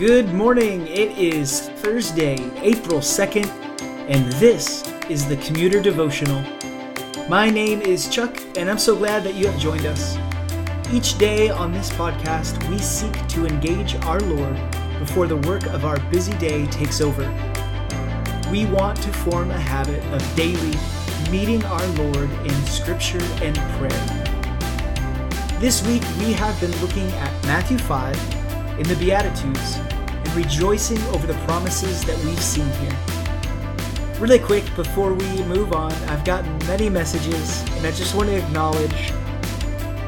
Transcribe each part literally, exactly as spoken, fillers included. Good morning. It is Thursday, April second, and this is the Commuter Devotional. My name is Chuck, and I'm so glad that you have joined us. Each day on this podcast, we seek to engage our Lord before the work of our busy day takes over. We want to form a habit of daily meeting our Lord in Scripture and prayer. This week, we have been looking at Matthew five, in the Beatitudes, and rejoicing over the promises that we've seen here. Really quick, before we move on, I've gotten many messages, and I just want to acknowledge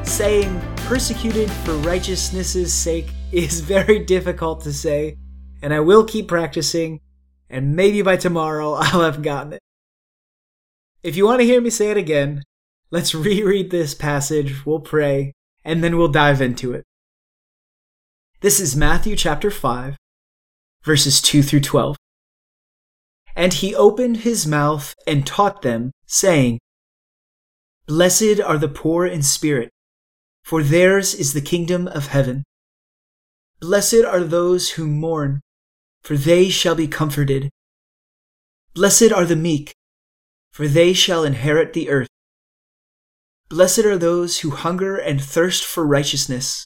saying persecuted for righteousness' sake is very difficult to say, and I will keep practicing, and maybe by tomorrow I'll have gotten it. If you want to hear me say it again, let's reread this passage, we'll pray, and then we'll dive into it. This is Matthew chapter five, verses two through twelve. And he opened his mouth and taught them, saying, Blessed are the poor in spirit, for theirs is the kingdom of heaven. Blessed are those who mourn, for they shall be comforted. Blessed are the meek, for they shall inherit the earth. Blessed are those who hunger and thirst for righteousness,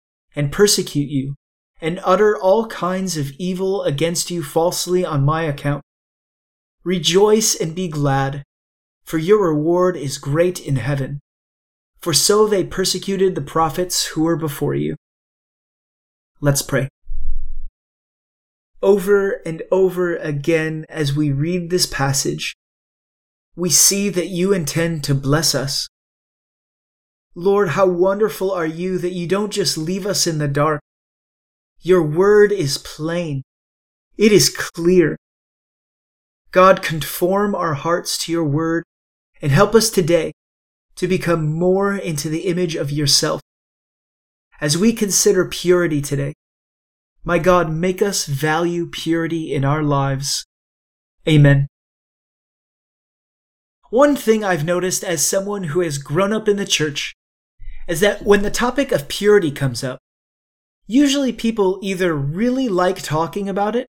and persecute you, and utter all kinds of evil against you falsely on my account. Rejoice and be glad, for your reward is great in heaven. For so they persecuted the prophets who were before you. Let's pray. Over and over again as we read this passage, we see that you intend to bless us. Lord, how wonderful are you that you don't just leave us in the dark. Your word is plain. It is clear. God, conform our hearts to your word and help us today to become more into the image of yourself. As we consider purity today, my God, make us value purity in our lives. Amen. One thing I've noticed as someone who has grown up in the church is that when the topic of purity comes up, usually people either really like talking about it,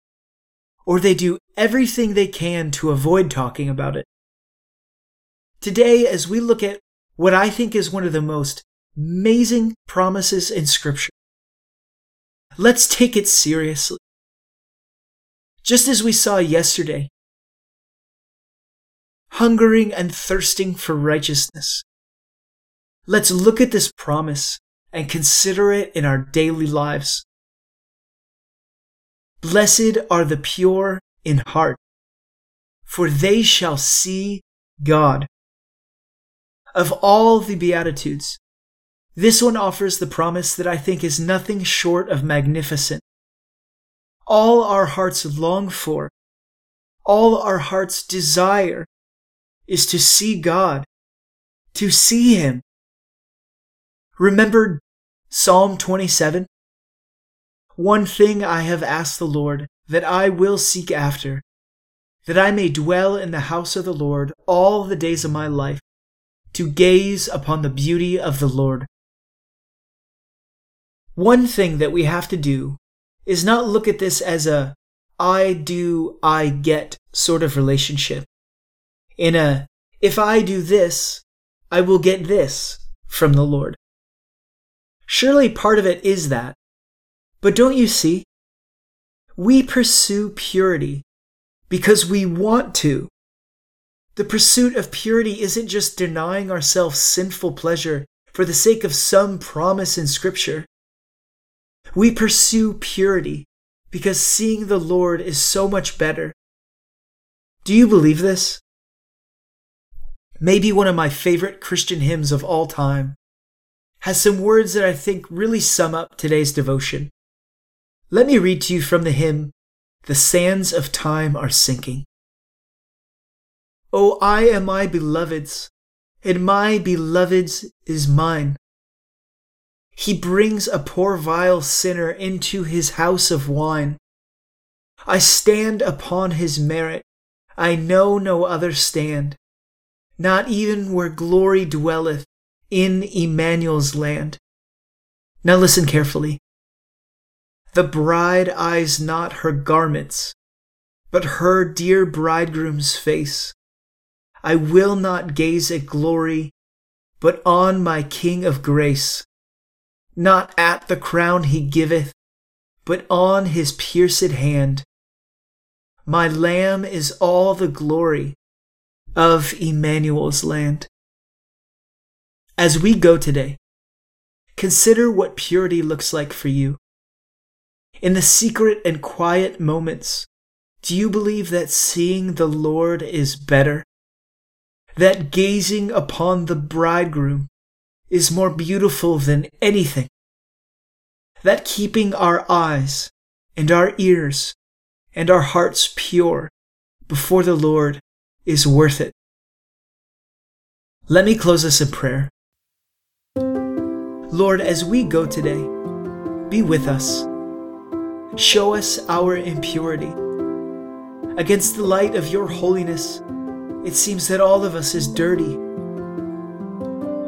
or they do everything they can to avoid talking about it. Today, as we look at what I think is one of the most amazing promises in Scripture, let's take it seriously. Just as we saw yesterday, hungering and thirsting for righteousness. Let's look at this promise and consider it in our daily lives. Blessed are the pure in heart, for they shall see God. Of all the Beatitudes, this one offers the promise that I think is nothing short of magnificent. All our hearts long for, all our hearts desire is to see God, to see Him. Remember Psalm twenty-seven? One thing I have asked the Lord, that I will seek after, that I may dwell in the house of the Lord all the days of my life, to gaze upon the beauty of the Lord. One thing that we have to do is not look at this as a I do, I get sort of relationship. In a, if I do this, I will get this from the Lord. Surely part of it is that. But don't you see? We pursue purity because we want to. The pursuit of purity isn't just denying ourselves sinful pleasure for the sake of some promise in Scripture. We pursue purity because seeing the Lord is so much better. Do you believe this? Maybe one of my favorite Christian hymns of all time, has some words that I think really sum up today's devotion. Let me read to you from the hymn, The sands of time are sinking. O, I am my beloved's, and my beloved's is mine. He brings a poor vile sinner into his house of wine. I stand upon his merit. I know no other stand, not even where glory dwelleth in Emmanuel's land. Now listen carefully. The bride eyes not her garments, but her dear bridegroom's face. I will not gaze at glory, but on my King of grace. Not at the crown he giveth, but on his pierced hand. My Lamb is all the glory of Emmanuel's land. As we go today, consider what purity looks like for you. In the secret and quiet moments, do you believe that seeing the Lord is better? That gazing upon the bridegroom is more beautiful than anything? That keeping our eyes and our ears and our hearts pure before the Lord is worth it? Let me close us in prayer. Lord, as we go today, be with us. Show us our impurity. Against the light of your holiness, it seems that all of us is dirty.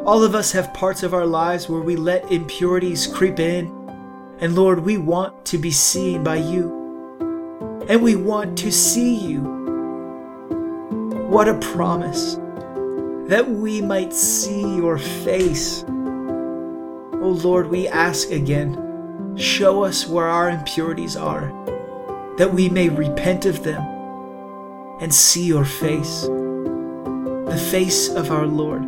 All of us have parts of our lives where we let impurities creep in, and Lord, we want to be seen by you. And we want to see you. What a promise, that we might see your face. Oh Lord, we ask again, show us where our impurities are, that we may repent of them and see your face, the face of our Lord.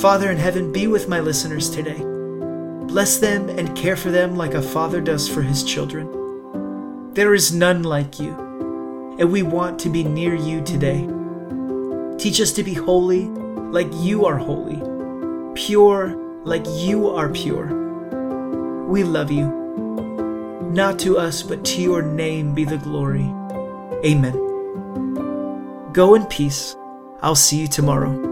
Father in heaven, be with my listeners today. Bless them and care for them like a father does for his children. There is none like you, and we want to be near you today. Teach us to be holy like you are holy, pure like you are pure. We love you. Not to us, but to your name be the glory. Amen. Go in peace. I'll see you tomorrow.